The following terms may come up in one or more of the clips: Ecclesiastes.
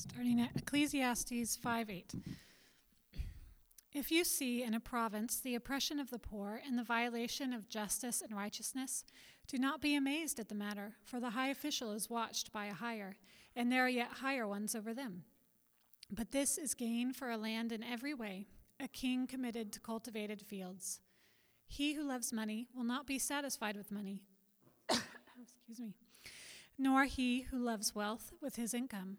Starting at Ecclesiastes 5:8. If you see in a province the oppression of the poor and the violation of justice and righteousness, do not be amazed at the matter, for the high official is watched by a higher, and there are yet higher ones over them. But this is gain for a land in every way, a king committed to cultivated fields. He who loves money will not be satisfied with money, excuse me, nor he who loves wealth with his income.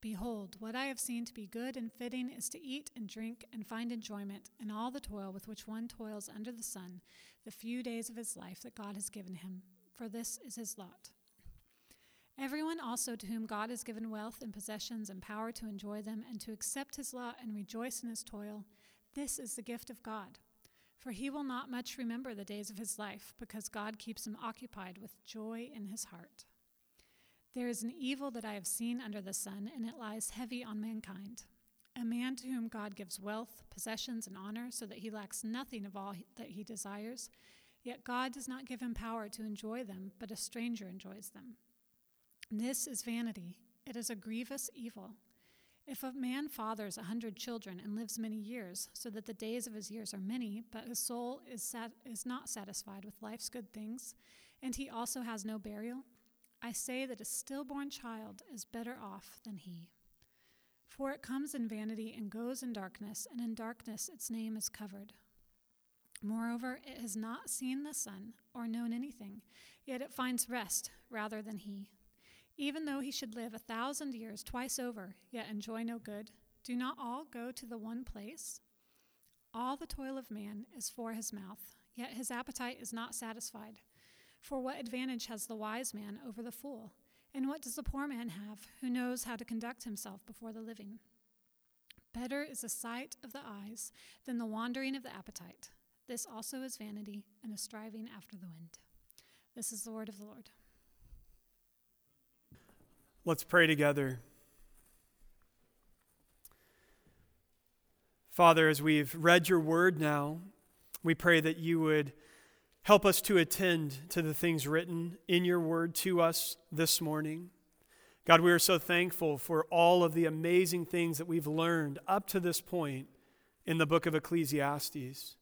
Behold, what I have seen to be good and fitting is to eat and drink and find enjoyment in all the toil with which one toils under the sun, the few days of his life that God has given him. For this is his lot. Everyone also to whom God has given wealth and possessions and power to enjoy them and to accept his lot and rejoice in his toil, this is the gift of God. For he will not much remember the days of his life, because God keeps him occupied with joy in his heart. There is an evil that I have seen under the sun, and it lies heavy on mankind. A man to whom God gives wealth, possessions, and honor, so that he lacks nothing of all that he desires, yet God does not give him power to enjoy them, but a stranger enjoys them. This is vanity. It is a grievous evil. If a man fathers 100 children and lives many years, so that the days of his years are many, but his soul is not satisfied with life's good things, and he also has no burial, I say that a stillborn child is better off than he. For it comes in vanity and goes in darkness, and in darkness its name is covered. Moreover, it has not seen the sun or known anything, yet it finds rest rather than he. Even though he should live 1,000 years twice over, yet enjoy no good, do not all go to the one place? All the toil of man is for his mouth, yet his appetite is not satisfied. For what advantage has the wise man over the fool? And what does the poor man have, who knows how to conduct himself before the living? Better is the sight of the eyes than the wandering of the appetite. This also is vanity and a striving after the wind. This is the word of the Lord. Let's pray together. Father, as we've read your word now, we pray that you would help us to attend to the things written in your word to us this morning. God, we are so thankful for all of the amazing things that we've learned up to this point in the book of Ecclesiastes.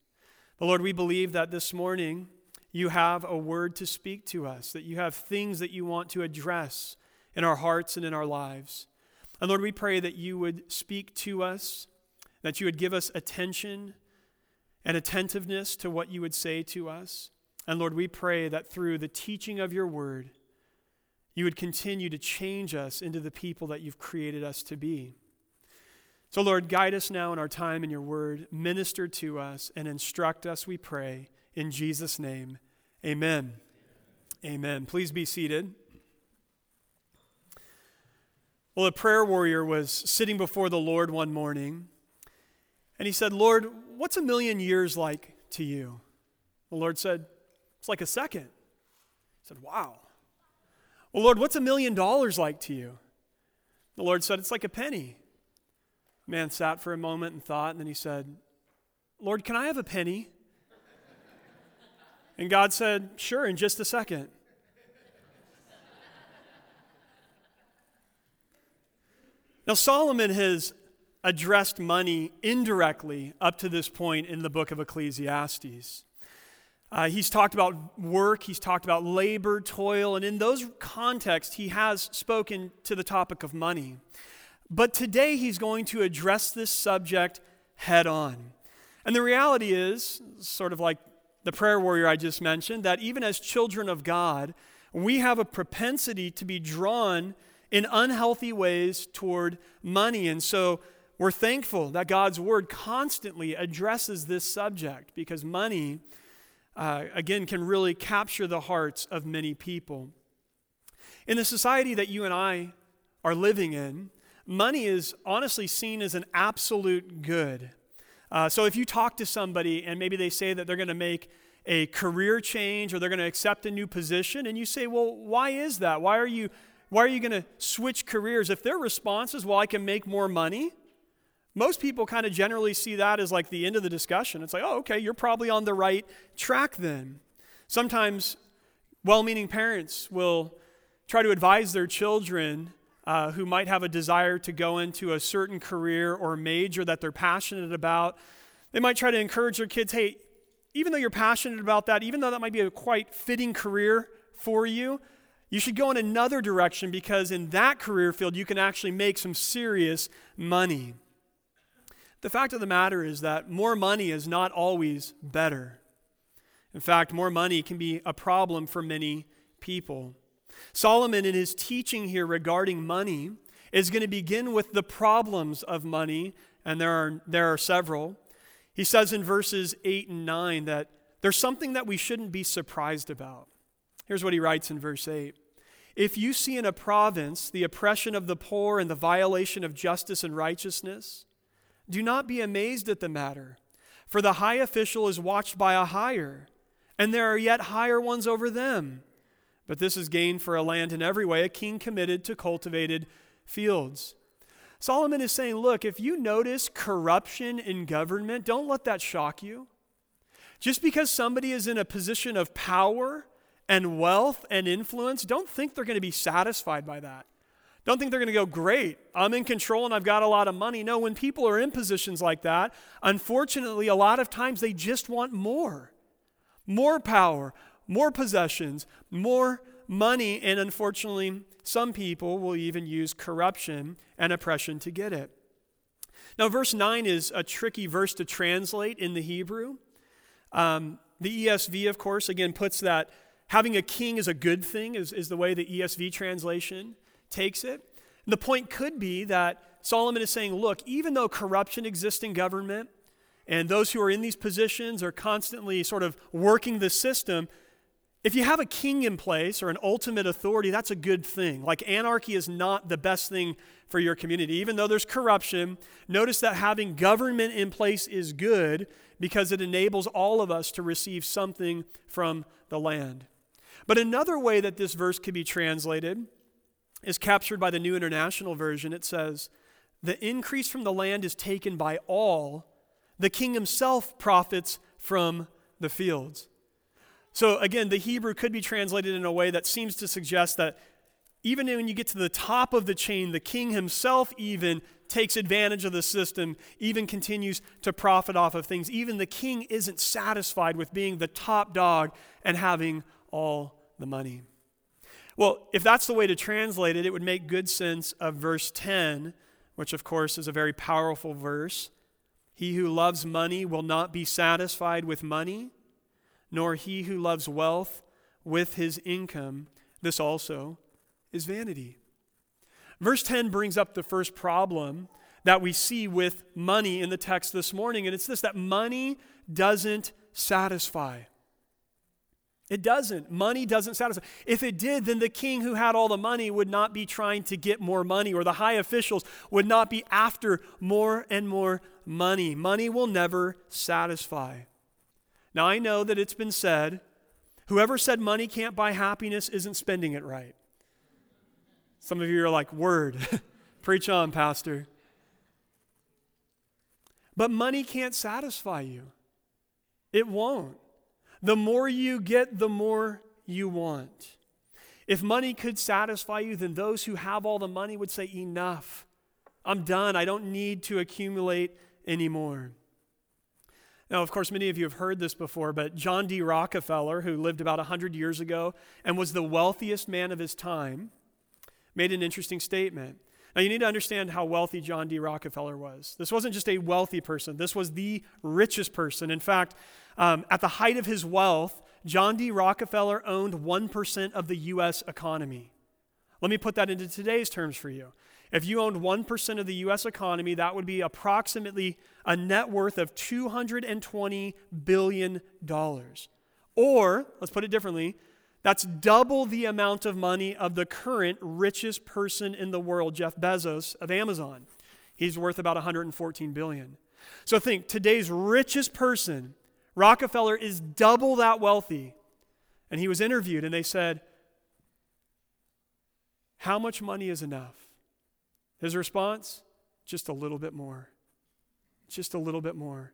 But Lord, we believe that this morning you have a word to speak to us, that you have things that you want to address in our hearts and in our lives. And Lord, we pray that you would speak to us, that you would give us attention and attentiveness to what you would say to us. And Lord, we pray that through the teaching of your word, you would continue to change us into the people that you've created us to be. So, Lord, guide us now in our time in your word. Minister to us and instruct us, we pray. In Jesus' name, amen. Amen. Please be seated. Well, a prayer warrior was sitting before the Lord one morning, and he said, "Lord, what's 1,000,000 years like to you?" The Lord said, "It's like a second." He said, "Wow." "Well, Lord, what's $1,000,000 like to you?" The Lord said, "It's like a penny." Man sat for a moment and thought, and then he said, "Lord, can I have a penny?" And God said, "Sure, in just a second." Now, Solomon has addressed money indirectly up to this point in the book of Ecclesiastes. He's talked about work, he's talked about labor, toil, and in those contexts, he has spoken to the topic of money. But today he's going to address this subject head on. And the reality is, sort of like the prayer warrior I just mentioned, that even as children of God, we have a propensity to be drawn in unhealthy ways toward money. And so we're thankful that God's word constantly addresses this subject, because money, again, can really capture the hearts of many people. In the society that you and I are living in, money is honestly seen as an absolute good. So if you talk to somebody and maybe they say that they're going to make a career change or they're going to accept a new position, and you say, well, why is that? Why are you going to switch careers? If their response is, well, I can make more money, most people kind of generally see that as like the end of the discussion. It's like, oh, okay, you're probably on the right track then. Sometimes well-meaning parents will try to advise their children who might have a desire to go into a certain career or major that they're passionate about. They might try to encourage their kids, hey, even though you're passionate about that, even though that might be a quite fitting career for you, you should go in another direction, because in that career field, you can actually make some serious money. The fact of the matter is that more money is not always better. In fact, more money can be a problem for many people. Solomon, in his teaching here regarding money, is going to begin with the problems of money, and there are several. He says in verses 8 and 9 that there's something that we shouldn't be surprised about. Here's what he writes in verse 8. If you see in a province the oppression of the poor and the violation of justice and righteousness, do not be amazed at the matter, for the high official is watched by a higher, and there are yet higher ones over them. But this is gain for a land in every way, a king committed to cultivated fields. Solomon is saying, look, if you notice corruption in government, don't let that shock you. Just because somebody is in a position of power and wealth and influence, don't think they're going to be satisfied by that. Don't think they're going to go, great, I'm in control and I've got a lot of money. No, when people are in positions like that, unfortunately, a lot of times they just want more. More power, more possessions, more money, and unfortunately, some people will even use corruption and oppression to get it. Now, verse 9 is a tricky verse to translate in the Hebrew. The ESV, of course, again, puts that having a king is a good thing, is the way the ESV translation takes it. And the point could be that Solomon is saying, look, even though corruption exists in government, and those who are in these positions are constantly sort of working the system, if you have a king in place or an ultimate authority, that's a good thing. Like, anarchy is not the best thing for your community. Even though there's corruption, notice that having government in place is good, because it enables all of us to receive something from the land. But another way that this verse could be translated is captured by the New International Version. It says, the increase from the land is taken by all. The king himself profits from the fields. So again, the Hebrew could be translated in a way that seems to suggest that even when you get to the top of the chain, the king himself even takes advantage of the system, even continues to profit off of things. Even the king isn't satisfied with being the top dog and having all the money. Well, if that's the way to translate it, it would make good sense of verse 10, which of course is a very powerful verse. He who loves money will not be satisfied with money, nor he who loves wealth with his income. This also is vanity. Verse 10 brings up the first problem that we see with money in the text this morning, and it's this, that money doesn't satisfy. It doesn't. Money doesn't satisfy. If it did, then the king who had all the money would not be trying to get more money, or the high officials would not be after more and more money. Money will never satisfy. Now, I know that it's been said, whoever said money can't buy happiness isn't spending it right. Some of you are like, word, preach on, Pastor. But money can't satisfy you. It won't. The more you get, the more you want. If money could satisfy you, then those who have all the money would say, enough. I'm done. I don't need to accumulate anymore. Now, of course, many of you have heard this before, but John D. Rockefeller, who lived about 100 years ago and was the wealthiest man of his time, made an interesting statement. Now, you need to understand how wealthy John D. Rockefeller was. This wasn't just a wealthy person. This was the richest person. In fact, at the height of his wealth, John D. Rockefeller owned 1% of the U.S. economy. Let me put that into today's terms for you. If you owned 1% of the U.S. economy, that would be approximately a net worth of $220 billion. Or, let's put it differently, that's double the amount of money of the current richest person in the world, Jeff Bezos of Amazon. He's worth about $114 billion. So think, today's richest person, Rockefeller, is double that wealthy. And he was interviewed and they said, "How much money is enough?" His response, "Just a little bit more. Just a little bit more."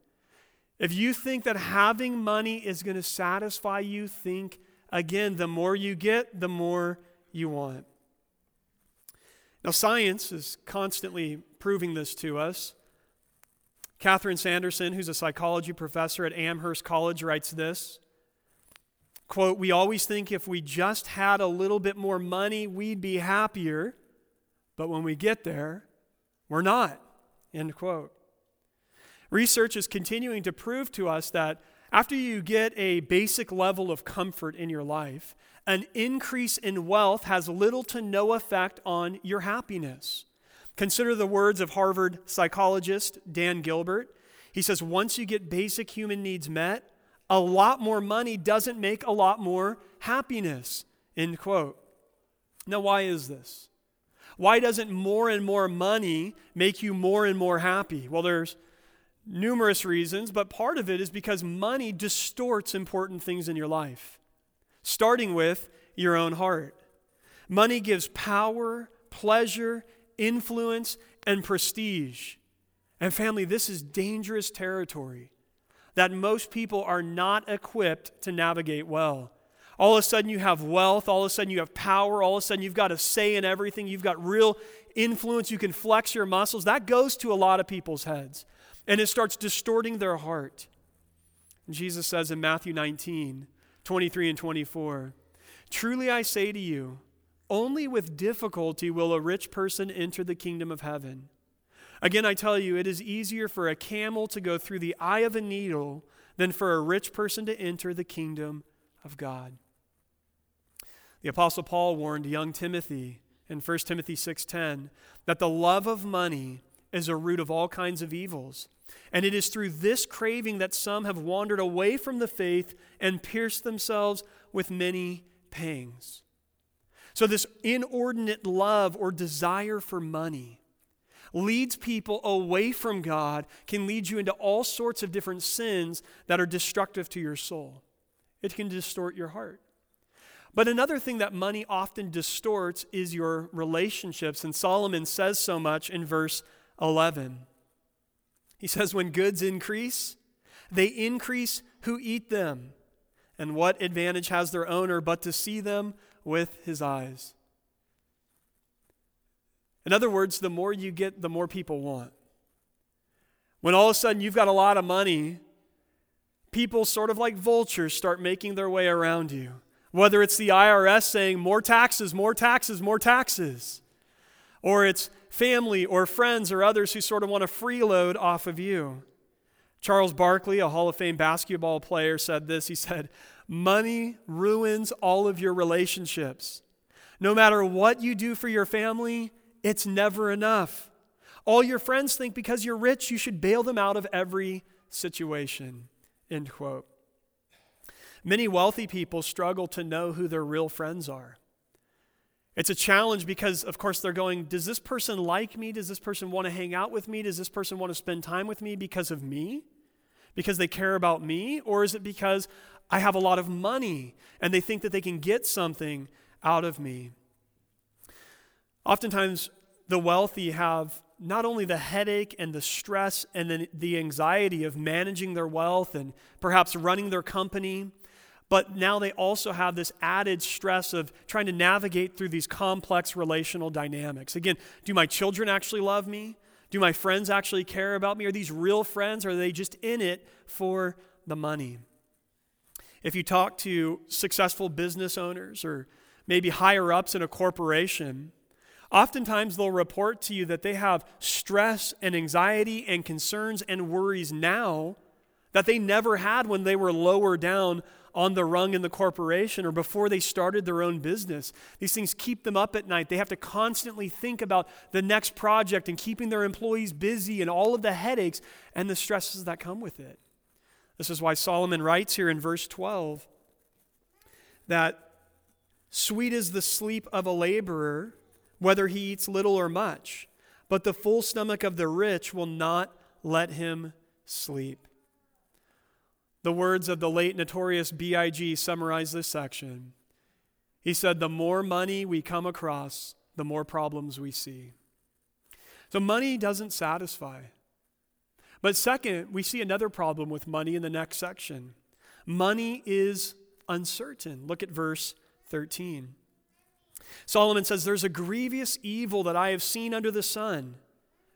If you think that having money is going to satisfy you, think again. The more you get, the more you want. Now, science is constantly proving this to us. Catherine Sanderson, who's a psychology professor at Amherst College, writes this, quote, "We always think if we just had a little bit more money, we'd be happier. But when we get there, we're not," end quote. Research is continuing to prove to us that after you get a basic level of comfort in your life, an increase in wealth has little to no effect on your happiness. Consider the words of Harvard psychologist Dan Gilbert. He says, "Once you get basic human needs met, a lot more money doesn't make a lot more happiness," end quote. Now, why is this? Why doesn't more and more money make you more and more happy? Well, there's numerous reasons, but part of it is because money distorts important things in your life, starting with your own heart. Money gives power, pleasure, influence, and prestige. And family, this is dangerous territory that most people are not equipped to navigate well. All of a sudden you have wealth, all of a sudden you have power, all of a sudden you've got a say in everything, you've got real influence, you can flex your muscles. That goes to a lot of people's heads. And it starts distorting their heart. And Jesus says in Matthew 19, 23 and 24, "Truly I say to you, only with difficulty will a rich person enter the kingdom of heaven. Again, I tell you, it is easier for a camel to go through the eye of a needle than for a rich person to enter the kingdom of God." The Apostle Paul warned young Timothy in 1 Timothy 6:10 that the love of money is a root of all kinds of evils. And it is through this craving that some have wandered away from the faith and pierced themselves with many pangs. So this inordinate love or desire for money leads people away from God, can lead you into all sorts of different sins that are destructive to your soul. It can distort your heart. But another thing that money often distorts is your relationships. And Solomon says so much in verse 11. He says, "When goods increase, they increase who eat them. And what advantage has their owner but to see them with his eyes?" In other words, the more you get, the more people want. When all of a sudden you've got a lot of money, people sort of like vultures start making their way around you. Whether it's the IRS saying, "More taxes, more taxes, more taxes." Or it's family or friends or others who sort of want to freeload off of you. Charles Barkley, a Hall of Fame basketball player, said this. He said, "Money ruins all of your relationships. No matter what you do for your family, it's never enough. All your friends think because you're rich, you should bail them out of every situation," end quote. Many wealthy people struggle to know who their real friends are. It's a challenge because, of course, they're going, "Does this person like me? Does this person want to hang out with me? Does this person want to spend time with me because of me? Because they care about me? Or is it because I have a lot of money and they think that they can get something out of me?" Oftentimes, the wealthy have not only the headache and the stress and the anxiety of managing their wealth and perhaps running their company, but now they also have this added stress of trying to navigate through these complex relational dynamics. Again, do my children actually love me? Do my friends actually care about me? Are these real friends? Or are they just in it for the money? If you talk to successful business owners or maybe higher ups in a corporation, Oftentimes they'll report to you that they have stress and anxiety and concerns and worries now that they never had when they were lower down on the rung in the corporation or before they started their own business. These things keep them up at night. They have to constantly think about the next project and keeping their employees busy and all of the headaches and the stresses that come with it. This is why Solomon writes here in verse 12 that sweet is the sleep of a laborer, whether he eats little or much, but the full stomach of the rich will not let him sleep. The words of the late notorious B.I.G. summarize this section. He said, the more money we come across, the more problems we see. So money doesn't satisfy. But second, we see another problem with money in the next section. Money is uncertain. Look at verse 13. Solomon says, there's a grievous evil that I have seen under the sun.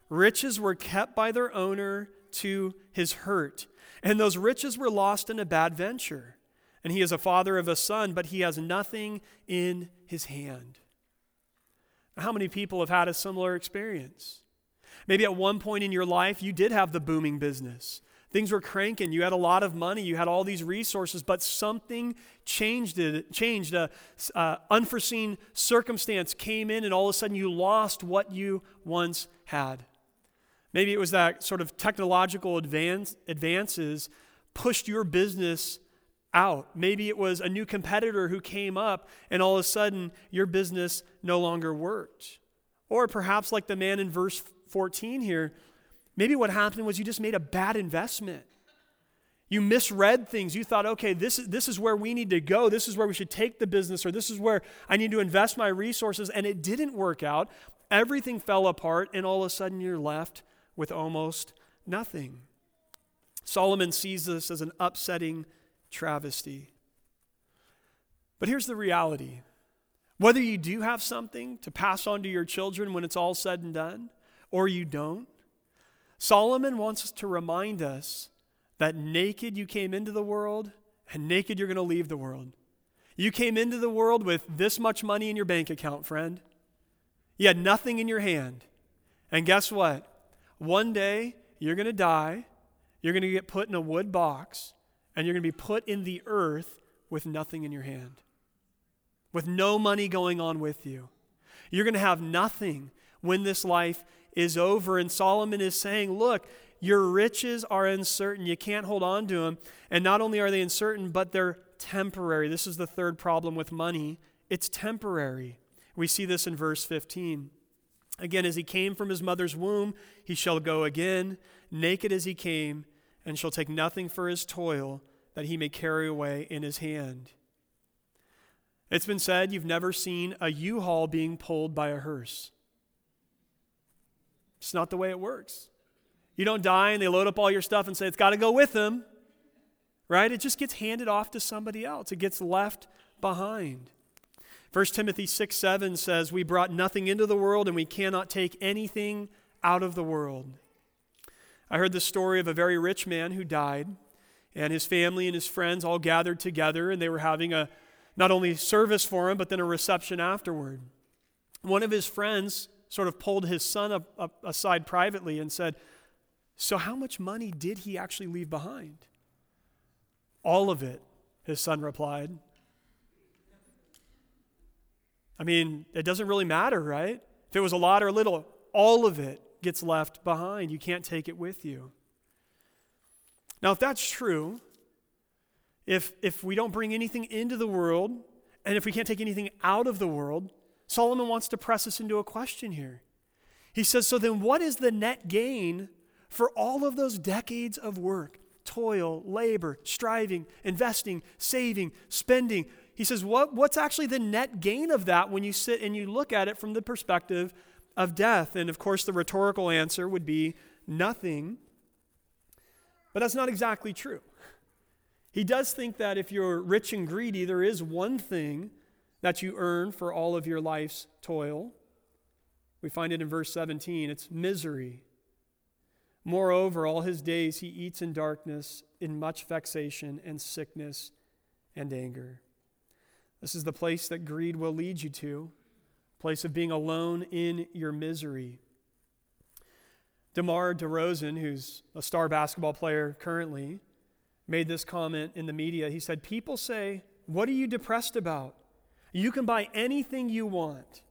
Riches were kept by their owner to his hurt, and those riches were lost in a bad venture. And he is a father of a son, but he has nothing in his hand. How many people have had a similar experience? Maybe at one point in your life, you did have the booming business. Things were cranking. You had a lot of money. You had all these resources, but something changed. An unforeseen circumstance came in, and all of a sudden you lost what you once had. Maybe it was that sort of technological advances pushed your business out. Maybe it was a new competitor who came up, and all of a sudden your business no longer worked. Or perhaps like the man in verse 14 here, maybe what happened was you just made a bad investment. You misread things. You thought, okay, this is where we need to go. This is where we should take the business, or this is where I need to invest my resources. And it didn't work out. Everything fell apart, and all of a sudden you're left with almost nothing. Solomon sees this as an upsetting travesty. But here's the reality. Whether you do have something to pass on to your children when it's all said and done, or you don't, Solomon wants us to remind us that naked you came into the world, and naked you're going to leave the world. You came into the world with this much money in your bank account, friend. You had nothing in your hand. And guess what? One day you're going to die, you're going to get put in a wood box, and you're going to be put in the earth with nothing in your hand, with no money going on with you. You're going to have nothing when this life is over. And Solomon is saying, look, your riches are uncertain. You can't hold on to them. And not only are they uncertain, but they're temporary. This is the third problem with money. It's temporary. We see this in verse 15. Again, as he came from his mother's womb, he shall go again, naked as he came, and shall take nothing for his toil that he may carry away in his hand. It's been said you've never seen a U-Haul being pulled by a hearse. It's not the way it works. You don't die and they load up all your stuff and say, it's got to go with them, right? It just gets handed off to somebody else. It gets left behind. 1 Timothy 6:7 says, we brought nothing into the world and we cannot take anything out of the world. I heard the story of a very rich man who died, and his family and his friends all gathered together, and they were having a not only service for him, but then a reception afterward. One of his friends sort of pulled his son aside privately and said, so how much money did he actually leave behind? All of it, his son replied. I mean, it doesn't really matter, right? If it was a lot or little, all of it gets left behind. You can't take it with you. Now, if that's true, if we don't bring anything into the world, and if we can't take anything out of the world, Solomon wants to press us into a question here. He says, so then what is the net gain for all of those decades of work, toil, labor, striving, investing, saving, spending? He says, what's actually the net gain of that when you sit and you look at it from the perspective of death? And of course, the rhetorical answer would be nothing. But that's not exactly true. He does think that if you're rich and greedy, there is one thing that you earn for all of your life's toil. We find it in verse 17. It's misery. Moreover, all his days he eats in darkness, in much vexation and sickness and anger. This is the place that greed will lead you to, place of being alone in your misery. DeMar DeRozan, who's a star basketball player currently, made this comment in the media. He said, "People say, 'What are you depressed about? You can buy anything you want.'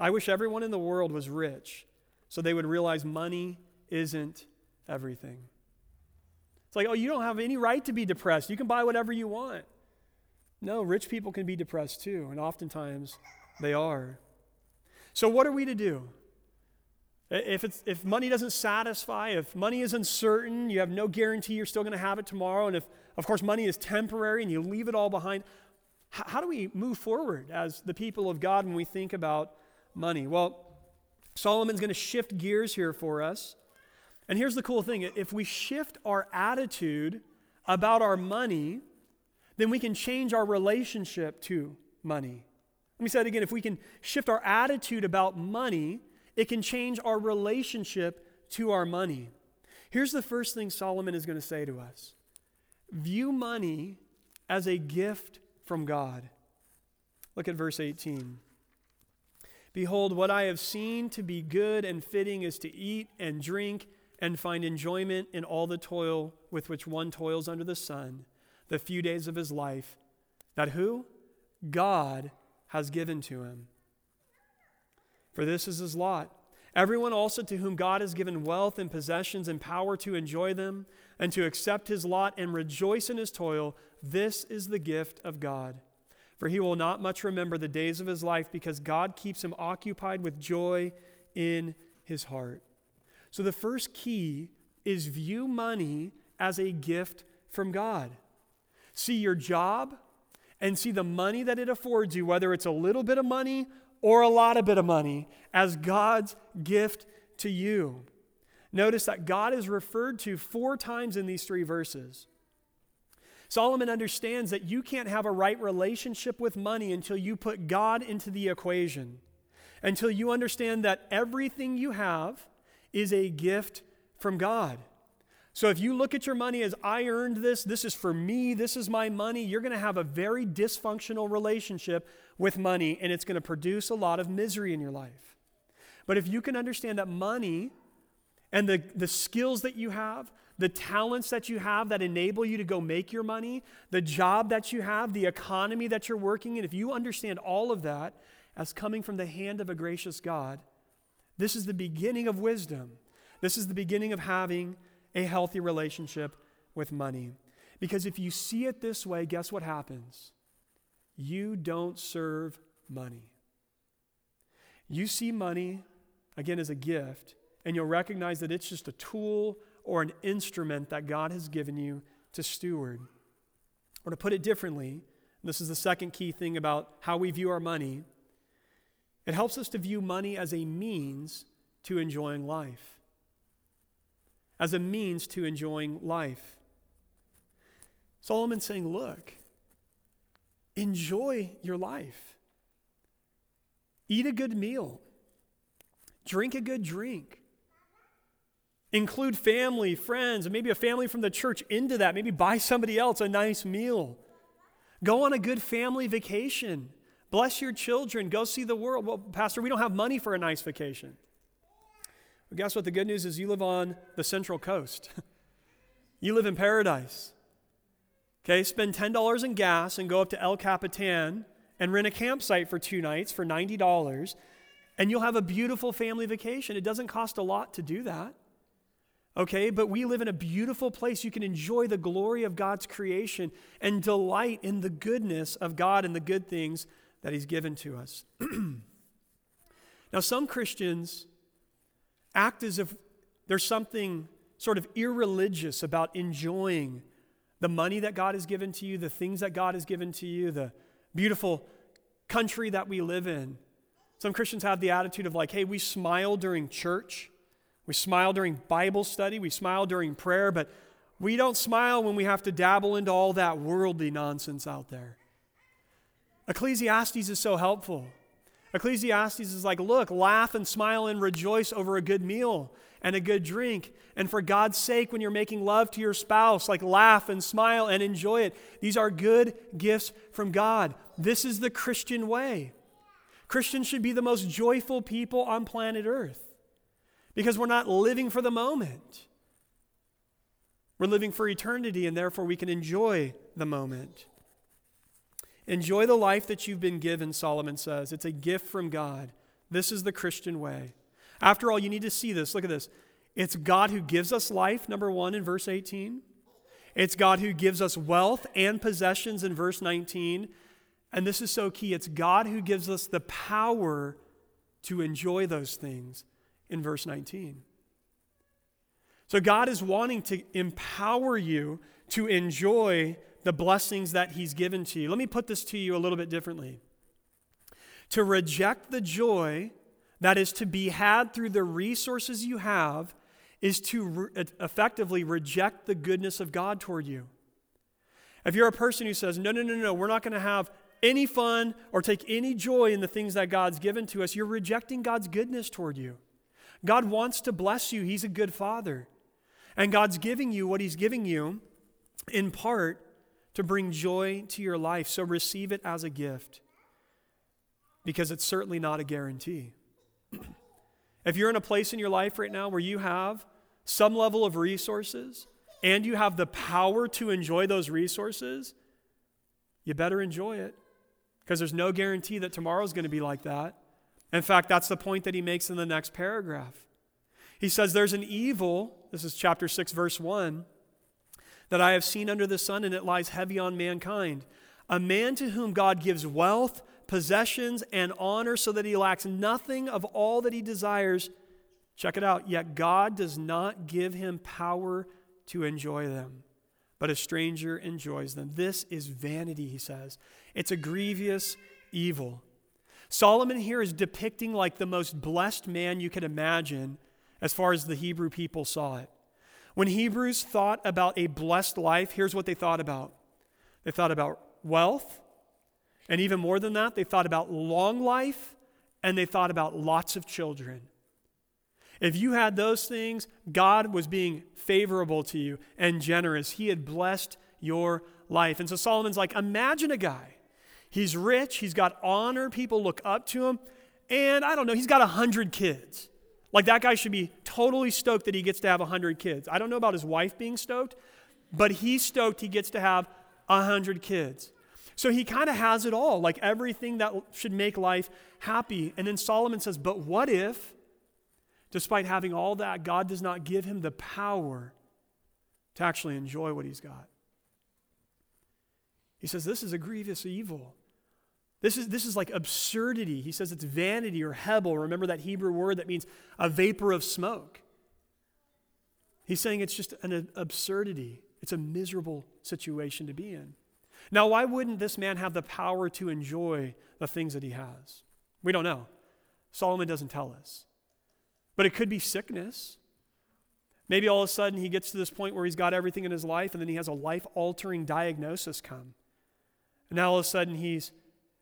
I wish everyone in the world was rich so they would realize money isn't everything." It's like, oh, you don't have any right to be depressed. You can buy whatever you want. No, rich people can be depressed too, and oftentimes they are. So what are we to do? If money doesn't satisfy, if money is uncertain, you have no guarantee you're still going to have it tomorrow, and if, of course, money is temporary and you leave it all behind, how do we move forward as the people of God when we think about money? Well, Solomon's going to shift gears here for us. And here's the cool thing. If we shift our attitude about our money, then we can change our relationship to money. Let me say it again. If we can shift our attitude about money, it can change our relationship to our money. Here's the first thing Solomon is going to say to us. View money as a gift from God. Look at verse 18. "Behold, what I have seen to be good and fitting is to eat and drink and find enjoyment in all the toil with which one toils under the sun, the few days of his life, that" who? "God has given to him. For this is his lot. Everyone also to whom God has given wealth and possessions and power to enjoy them and to accept his lot and rejoice in his toil, this is the gift of God. For he will not much remember the days of his life, because God keeps him occupied with joy in his heart." So the first key is view money as a gift from God. See your job and see the money that it affords you, whether it's a little bit of money or a lot of bit of money, as God's gift to you. Notice that God is referred to 4 times in these 3 verses. Solomon understands that you can't have a right relationship with money until you put God into the equation, until you understand that everything you have is a gift from God. So if you look at your money as, "I earned this, this is for me, this is my money," you're going to have a very dysfunctional relationship with money, and it's going to produce a lot of misery in your life. But if you can understand that money and the skills that you have, the talents that you have that enable you to go make your money, the job that you have, the economy that you're working in, if you understand all of that as coming from the hand of a gracious God, this is the beginning of wisdom. This is the beginning of having a healthy relationship with money. Because if you see it this way, guess what happens? You don't serve money. You see money, again, as a gift, and you'll recognize that it's just a tool or an instrument that God has given you to steward. Or to put it differently, this is the second key thing about how we view our money. It helps us to view money as a means to enjoying life. As a means to enjoying life. Solomon's saying, look, enjoy your life. Eat a good meal. Drink a good drink. Include family, friends, and maybe a family from the church into that. Maybe buy somebody else a nice meal. Go on a good family vacation. Bless your children. Go see the world. Well, Pastor, we don't have money for a nice vacation. Well, guess what? The good news is you live on the Central Coast. You live in paradise. Okay, spend $10 in gas and go up to El Capitan and rent a campsite for 2 nights for $90, and you'll have a beautiful family vacation. It doesn't cost a lot to do that. Okay, but we live in a beautiful place. You can enjoy the glory of God's creation and delight in the goodness of God and the good things that He's given to us. Now, some Christians act as if there's something sort of irreligious about enjoying the money that God has given to you, the things that God has given to you, the beautiful country that we live in. Some Christians have the attitude of like, hey, we smile during church, we smile during Bible study, we smile during prayer, but we don't smile when we have to dabble into all that worldly nonsense out there. Ecclesiastes is so helpful. Ecclesiastes is like, look, laugh and smile and rejoice over a good meal and a good drink. And for God's sake, when you're making love to your spouse, like laugh and smile and enjoy it. These are good gifts from God. This is the Christian way. Christians should be the most joyful people on planet Earth because we're not living for the moment. We're living for eternity, and therefore we can enjoy the moment. Enjoy the life that you've been given, Solomon says. It's a gift from God. This is the Christian way. After all, you need to see this. Look at this. It's God who gives us life, number one, in verse 18. It's God who gives us wealth and possessions in verse 19. And this is so key. It's God who gives us the power to enjoy those things in verse 19. So God is wanting to empower you to enjoy the blessings that he's given to you. Let me put this to you a little bit differently. To reject the joy that is to be had through the resources you have is to effectively reject the goodness of God toward you. If you're a person who says, no, we're not going to have any fun or take any joy in the things that God's given to us, you're rejecting God's goodness toward you. God wants to bless you. He's a good father. And God's giving you what he's giving you in part to bring joy to your life. So receive it as a gift, because it's certainly not a guarantee. If you're in a place in your life right now where you have some level of resources and you have the power to enjoy those resources, you better enjoy it, because there's no guarantee that tomorrow's going to be like that. In fact, that's the point that he makes in the next paragraph. He says, there's an evil, this is chapter 6, verse 1, that I have seen under the sun, and it lies heavy on mankind. A man to whom God gives wealth, possessions, and honor, so that he lacks nothing of all that he desires. Check it out. Yet God does not give him power to enjoy them, but a stranger enjoys them. This is vanity, he says. It's a grievous evil. Solomon here is depicting like the most blessed man you could imagine as far as the Hebrew people saw it. When Hebrews thought about a blessed life, here's what they thought about. They thought about wealth, and even more than that, they thought about long life, and they thought about lots of children. If you had those things, God was being favorable to you and generous. He had blessed your life. And so Solomon's like, imagine a guy. He's rich. He's got honor. People look up to him. And I don't know, he's got 100 kids. Like, that guy should be totally stoked that he gets to have 100 kids. I don't know about his wife being stoked, but he's stoked he gets to have 100 kids. So he kind of has it all, like everything that should make life happy. And then Solomon says, but what if, despite having all that, God does not give him the power to actually enjoy what he's got? He says, this is a grievous evil. This is like absurdity. He says it's vanity, or hebel. Remember that Hebrew word that means a vapor of smoke. He's saying it's just an absurdity. It's a miserable situation to be in. Now, why wouldn't this man have the power to enjoy the things that he has? We don't know. Solomon doesn't tell us. But it could be sickness. Maybe all of a sudden he gets to this point where he's got everything in his life, and then he has a life-altering diagnosis come. And now all of a sudden he's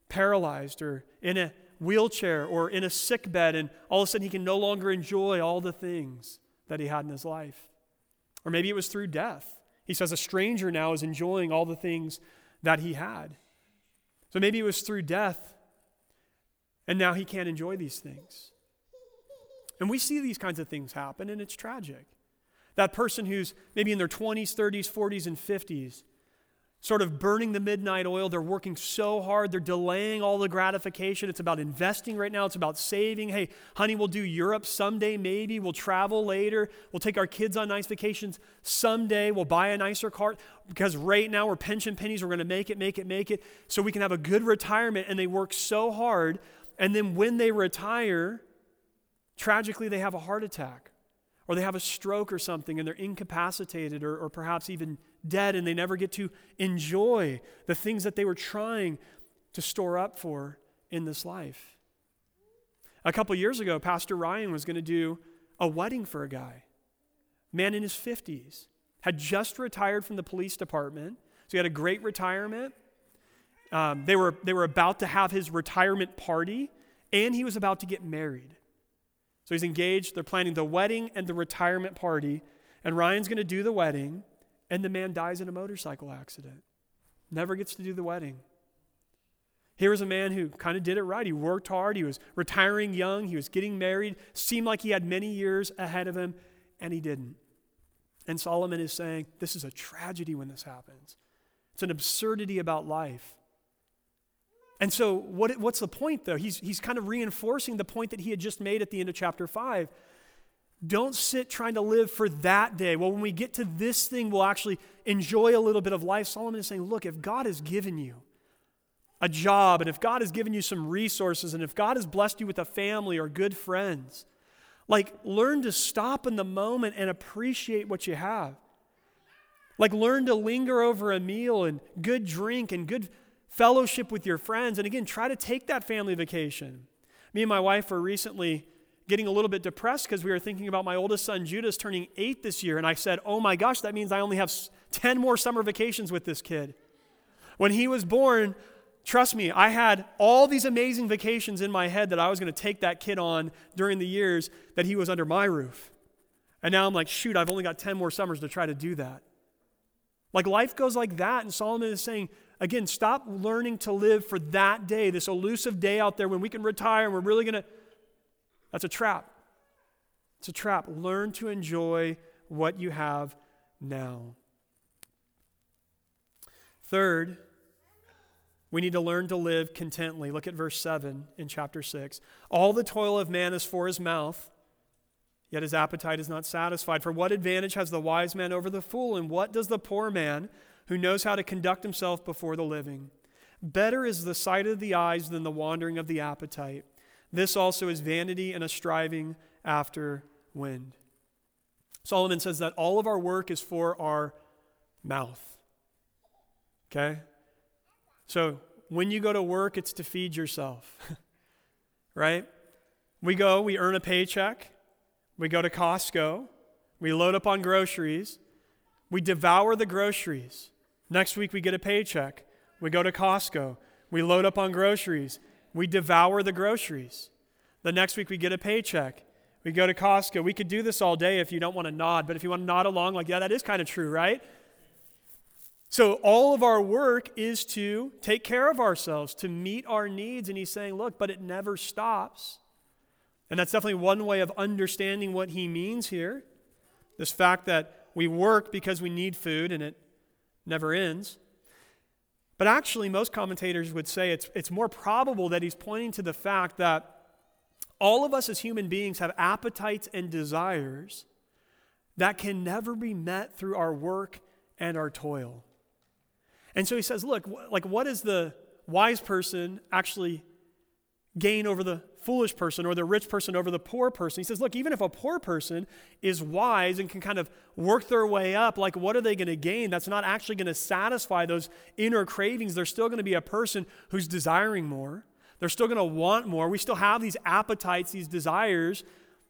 paralyzed or in a wheelchair or in a sick bed, and all of a sudden he can no longer enjoy all the things that he had in his life. Or maybe it was through death. He says a stranger now is enjoying all the things that he had. So maybe it was through death, and now he can't enjoy these things. And we see these kinds of things happen, and it's tragic. That person who's maybe in their 20s, 30s, 40s, and 50s, sort of burning the midnight oil. They're working so hard. They're delaying all the gratification. It's about investing right now. It's about saving. Hey, honey, we'll do Europe someday, maybe. We'll travel later. We'll take our kids on nice vacations someday. We'll buy a nicer car, because right now we're pinching pennies. We're going to make it, so we can have a good retirement. And they work so hard. And then when they retire, tragically, they have a heart attack, or they have a stroke or something, and they're incapacitated or perhaps even dead, and they never get to enjoy the things that they were trying to store up for in this life. A couple years ago, Pastor Ryan was going to do a wedding for a guy, a man in his 50s, had just retired from the police department, so he had a great retirement. They were about to have his retirement party, and he was about to get married. So he's engaged. They're planning the wedding and the retirement party. And Ryan's going to do the wedding. And the man dies in a motorcycle accident. Never gets to do the wedding. Here was a man who kind of did it right. He worked hard. He was retiring young. He was getting married. Seemed like he had many years ahead of him, and he didn't. And Solomon is saying, this is a tragedy when this happens. It's an absurdity about life. And so what's the point, though? He's kind of reinforcing the point that he had just made at the end of chapter 5. Don't sit trying to live for that day. Well, when we get to this thing, we'll actually enjoy a little bit of life. Solomon is saying, look, if God has given you a job, and if God has given you some resources, and if God has blessed you with a family or good friends, like, learn to stop in the moment and appreciate what you have. Like, learn to linger over a meal and good drink and good fellowship with your friends. And again, try to take that family vacation. Me and my wife were recently getting a little bit depressed because we were thinking about my oldest son, Judas, turning 8 this year. And I said, oh my gosh, that means I only have 10 more summer vacations with this kid. When he was born, trust me, I had all these amazing vacations in my head that I was going to take that kid on during the years that he was under my roof. And now I'm like, shoot, I've only got 10 more summers to try to do that. Like, life goes like that. And Solomon is saying, again, stop learning to live for that day, this elusive day out there when we can retire and we're really going to... That's a trap. It's a trap. Learn to enjoy what you have now. Third, we need to learn to live contently. Look at verse 7 in chapter 6. All the toil of man is for his mouth, yet his appetite is not satisfied. For what advantage has the wise man over the fool? And what does the poor man who knows how to conduct himself before the living? Better is the sight of the eyes than the wandering of the appetite. This also is vanity and a striving after wind. Solomon says that all of our work is for our mouth. Okay? So when you go to work, it's to feed yourself, right? We earn a paycheck. We go to Costco. We load up on groceries. We devour the groceries. Next week, we get a paycheck. We go to Costco. We load up on groceries. We devour the groceries. The next week, we get a paycheck. We go to Costco. We could do this all day if you don't want to nod, but if you want to nod along, like, yeah, that is kind of true, right? So all of our work is to take care of ourselves, to meet our needs. And he's saying, look, but it never stops. And that's definitely one way of understanding what he means here. This fact that we work because we need food and it never ends. But actually, most commentators would say it's more probable that he's pointing to the fact that all of us as human beings have appetites and desires that can never be met through our work and our toil. And so he says, look, like, what does the wise person actually gain over the foolish person, or the rich person over the poor person? He says, look, even if a poor person is wise and can kind of work their way up, like, what are they going to gain? That's not actually going to satisfy those inner cravings. They're still going to be a person who's desiring more. They're still going to want more. We still have these appetites, these desires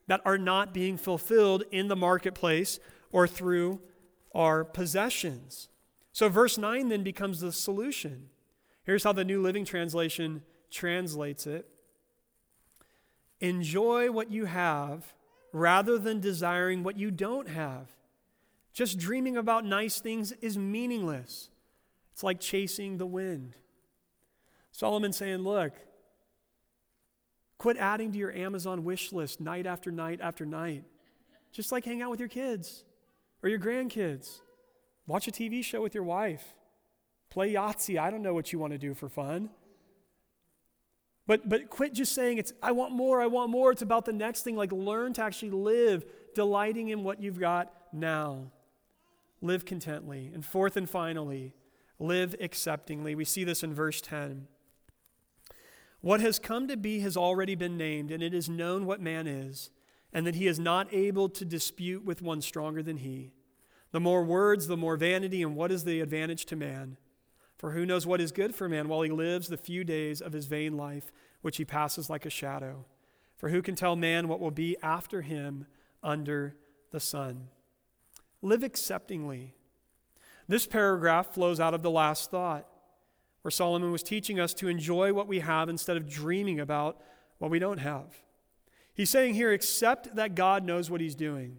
that are not being fulfilled in the marketplace or through our possessions. So verse 9 then becomes the solution. Here's how the New Living Translation translates it. Enjoy what you have rather than desiring what you don't have. Just dreaming about nice things is meaningless. It's like chasing the wind. Solomon's saying, look, quit adding to your Amazon wish list night after night after night. Just like hang out with your kids or your grandkids. Watch a TV show with your wife. Play Yahtzee. I don't know what you want to do for fun. But quit just saying, it's I want more. It's about the next thing. Like, learn to actually live delighting in what you've got now. Live contently. And fourth and finally, live acceptingly. We see this in verse 10. What has come to be has already been named, and it is known what man is, and that he is not able to dispute with one stronger than he. The more words, the more vanity, and what is the advantage to man? For who knows what is good for man while he lives the few days of his vain life, which he passes like a shadow? For who can tell man what will be after him under the sun? Live acceptingly. This paragraph flows out of the last thought, where Solomon was teaching us to enjoy what we have instead of dreaming about what we don't have. He's saying here, accept that God knows what he's doing.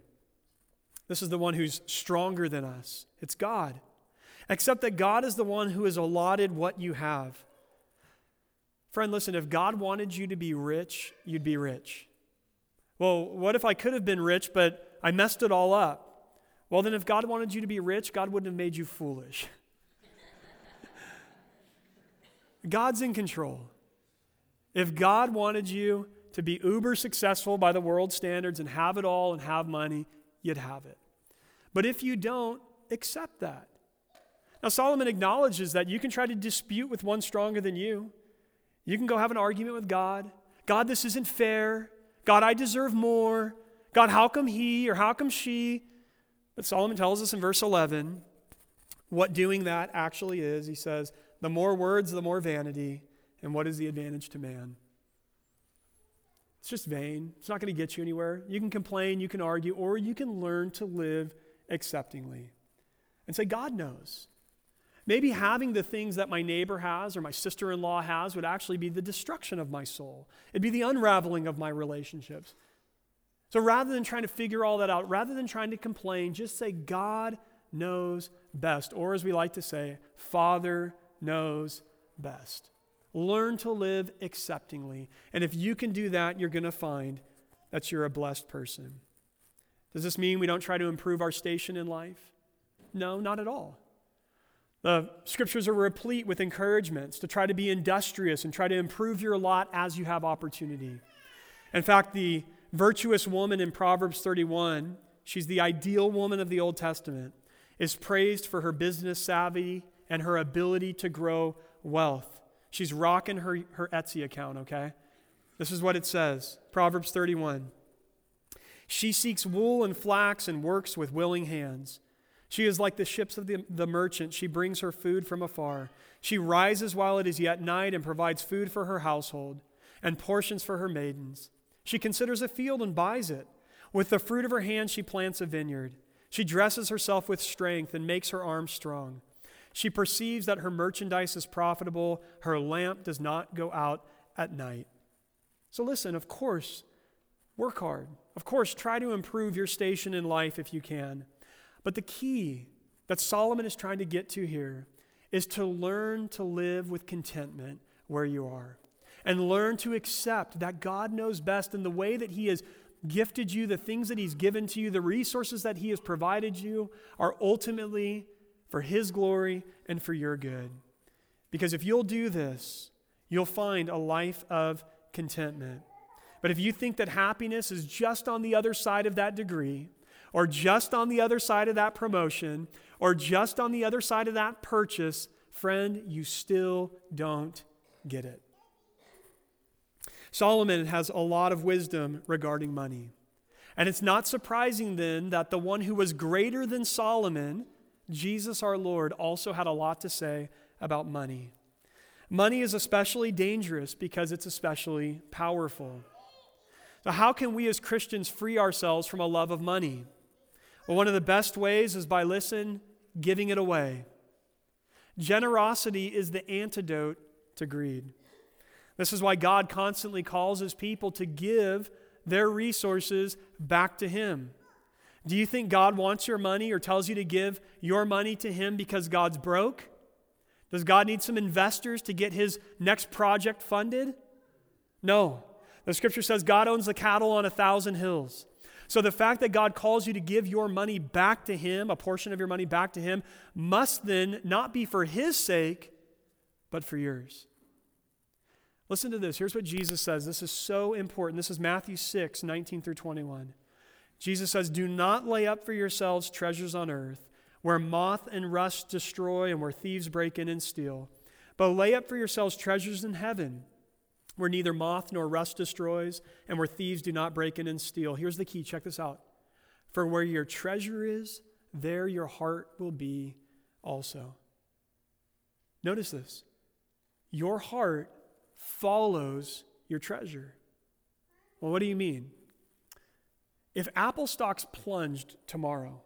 This is the one who's stronger than us. It's God. Except that God is the one who has allotted what you have. Friend, listen, if God wanted you to be rich, you'd be rich. Well, what if I could have been rich, but I messed it all up? Well, then if God wanted you to be rich, God wouldn't have made you foolish. God's in control. If God wanted you to be uber successful by the world's standards and have it all and have money, you'd have it. But if you don't, accept that. Now, Solomon acknowledges that you can try to dispute with one stronger than you. You can go have an argument with God. God, this isn't fair. God, I deserve more. God, how come he or how come she? But Solomon tells us in verse 11 what doing that actually is. He says, the more words, the more vanity. And what is the advantage to man? It's just vain. It's not going to get you anywhere. You can complain, you can argue, or you can learn to live acceptingly and say, God knows. Maybe having the things that my neighbor has or my sister-in-law has would actually be the destruction of my soul. It'd be the unraveling of my relationships. So rather than trying to figure all that out, rather than trying to complain, just say, God knows best. Or as we like to say, Father knows best. Learn to live acceptingly. And if you can do that, you're going to find that you're a blessed person. Does this mean we don't try to improve our station in life? No, not at all. The scriptures are replete with encouragements to try to be industrious and try to improve your lot as you have opportunity. In fact, the virtuous woman in Proverbs 31, she's the ideal woman of the Old Testament, is praised for her business savvy and her ability to grow wealth. She's rocking her Etsy account, okay? This is what it says, Proverbs 31. She seeks wool and flax and works with willing hands. She is like the ships of the merchant. She brings her food from afar. She rises while it is yet night and provides food for her household and portions for her maidens. She considers a field and buys it. With the fruit of her hand, she plants a vineyard. She dresses herself with strength and makes her arms strong. She perceives that her merchandise is profitable. Her lamp does not go out at night. So listen, of course, work hard. Of course, try to improve your station in life if you can. But the key that Solomon is trying to get to here is to learn to live with contentment where you are and learn to accept that God knows best in the way that he has gifted you, the things that he's given to you, the resources that he has provided you are ultimately for his glory and for your good. Because if you'll do this, you'll find a life of contentment. But if you think that happiness is just on the other side of that degree, or just on the other side of that promotion, or just on the other side of that purchase, friend, you still don't get it. Solomon has a lot of wisdom regarding money. And it's not surprising then that the one who was greater than Solomon, Jesus our Lord, also had a lot to say about money. Money is especially dangerous because it's especially powerful. So how can we as Christians free ourselves from a love of money? Well, one of the best ways is by, listen, giving it away. Generosity is the antidote to greed. This is why God constantly calls his people to give their resources back to him. Do you think God wants your money or tells you to give your money to him because God's broke? Does God need some investors to get his next project funded? No. The scripture says God owns the cattle on 1,000 hills. So the fact that God calls you to give your money back to him, a portion of your money back to him, must then not be for his sake, but for yours. Listen to this. Here's what Jesus says. This is so important. This is Matthew 6, 19 through 21. Jesus says, do not lay up for yourselves treasures on earth, where moth and rust destroy and where thieves break in and steal. But lay up for yourselves treasures in heaven, where neither moth nor rust destroys, and where thieves do not break in and steal. Here's the key. Check this out. For where your treasure is, there your heart will be also. Notice this. Your heart follows your treasure. Well, what do you mean? If Apple stocks plunged tomorrow,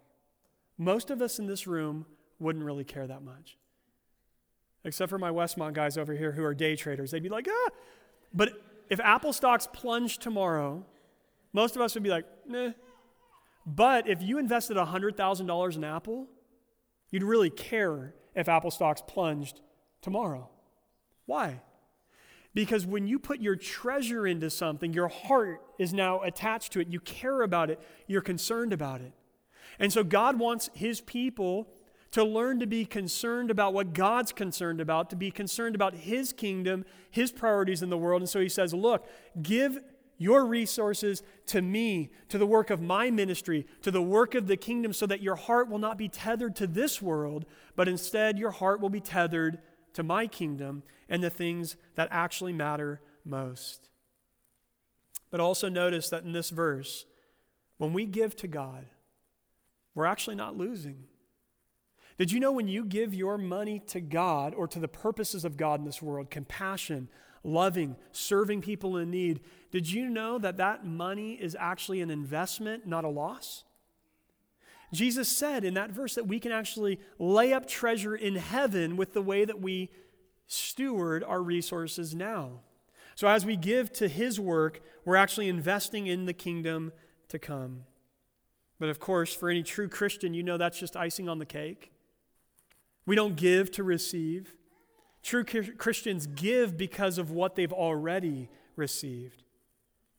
most of us in this room wouldn't really care that much. Except for my Westmont guys over here who are day traders. They'd be like, ah! But if Apple stocks plunge tomorrow, most of us would be like, nah. But if you invested $100,000 in Apple, you'd really care if Apple stocks plunged tomorrow. Why? Because when you put your treasure into something, your heart is now attached to it. You care about it. You're concerned about it. And so God wants his people to learn to be concerned about what God's concerned about, to be concerned about his kingdom, his priorities in the world. And so he says, look, give your resources to me, to the work of my ministry, to the work of the kingdom, so that your heart will not be tethered to this world, but instead your heart will be tethered to my kingdom and the things that actually matter most. But also notice that in this verse, when we give to God, we're actually not losing. Did you know when you give your money to God or to the purposes of God in this world, compassion, loving, serving people in need, did you know that that money is actually an investment, not a loss? Jesus said in that verse that we can actually lay up treasure in heaven with the way that we steward our resources now. So as we give to his work, we're actually investing in the kingdom to come. But of course, for any true Christian, you know that's just icing on the cake. We don't give to receive. True Christians give because of what they've already received.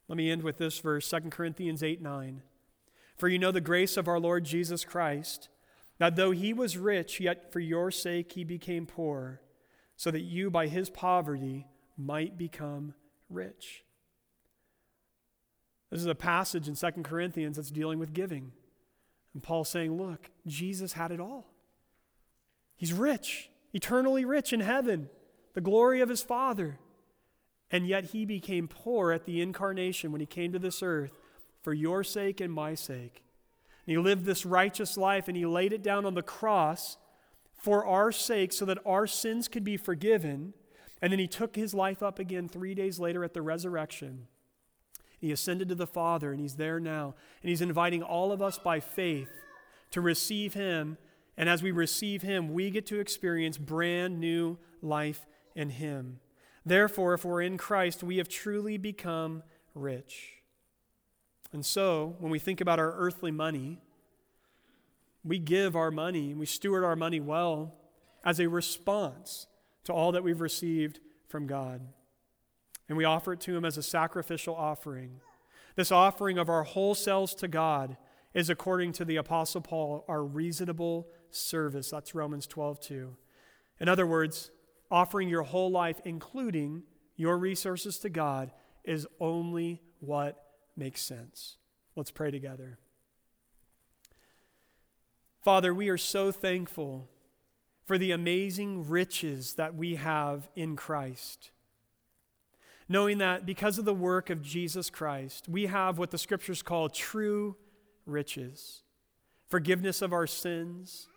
Let me end with this verse, 2 Corinthians 8:9. For you know the grace of our Lord Jesus Christ, that though he was rich, yet for your sake he became poor, so that you by his poverty might become rich. This is a passage in 2 Corinthians that's dealing with giving. And Paul's saying, look, Jesus had it all. He's rich, eternally rich in heaven, the glory of his Father. And yet he became poor at the incarnation when he came to this earth for your sake and my sake. And he lived this righteous life and he laid it down on the cross for our sake so that our sins could be forgiven. And then he took his life up again 3 days later at the resurrection. He ascended to the Father, and he's there now. And he's inviting all of us by faith to receive him. And as we receive him, we get to experience brand new life in him. Therefore, if we're in Christ, we have truly become rich. And so, when we think about our earthly money, we give our money, and we steward our money well as a response to all that we've received from God. And we offer it to him as a sacrificial offering. This offering of our whole selves to God is, according to the Apostle Paul, our reasonable service. That's Romans 12:2. In other words, offering your whole life, including your resources to God, is only what makes sense. Let's pray together. Father, we are so thankful for the amazing riches that we have in Christ. Knowing that because of the work of Jesus Christ, we have what the Scriptures call true riches. Forgiveness of our sins,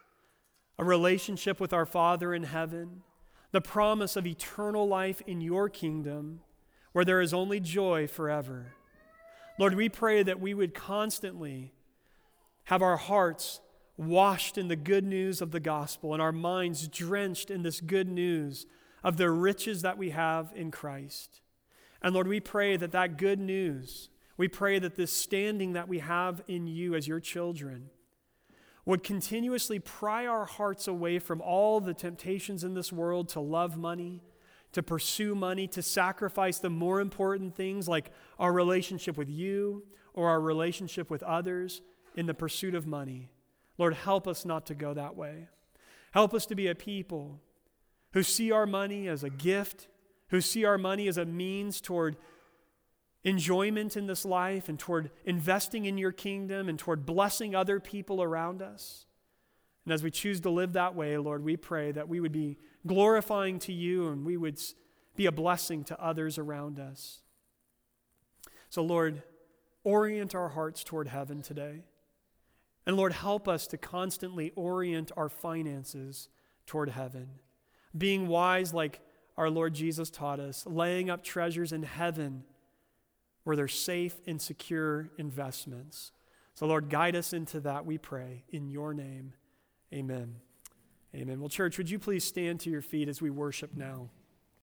a relationship with our Father in heaven, the promise of eternal life in your kingdom, where there is only joy forever. Lord, we pray that we would constantly have our hearts washed in the good news of the gospel and our minds drenched in this good news of the riches that we have in Christ. And Lord, we pray that that good news, we pray that this standing that we have in you as your children would continuously pry our hearts away from all the temptations in this world to love money, to pursue money, to sacrifice the more important things like our relationship with you or our relationship with others in the pursuit of money. Lord, help us not to go that way. Help us to be a people who see our money as a gift, who see our money as a means toward enjoyment in this life and toward investing in your kingdom and toward blessing other people around us. And as we choose to live that way, Lord, we pray that we would be glorifying to you and we would be a blessing to others around us. So Lord, orient our hearts toward heaven today. And Lord, help us to constantly orient our finances toward heaven. Being wise like our Lord Jesus taught us, laying up treasures in heaven where they're safe and secure investments. So Lord, guide us into that, we pray. In your name, amen. Amen. Well, church, would you please stand to your feet as we worship now?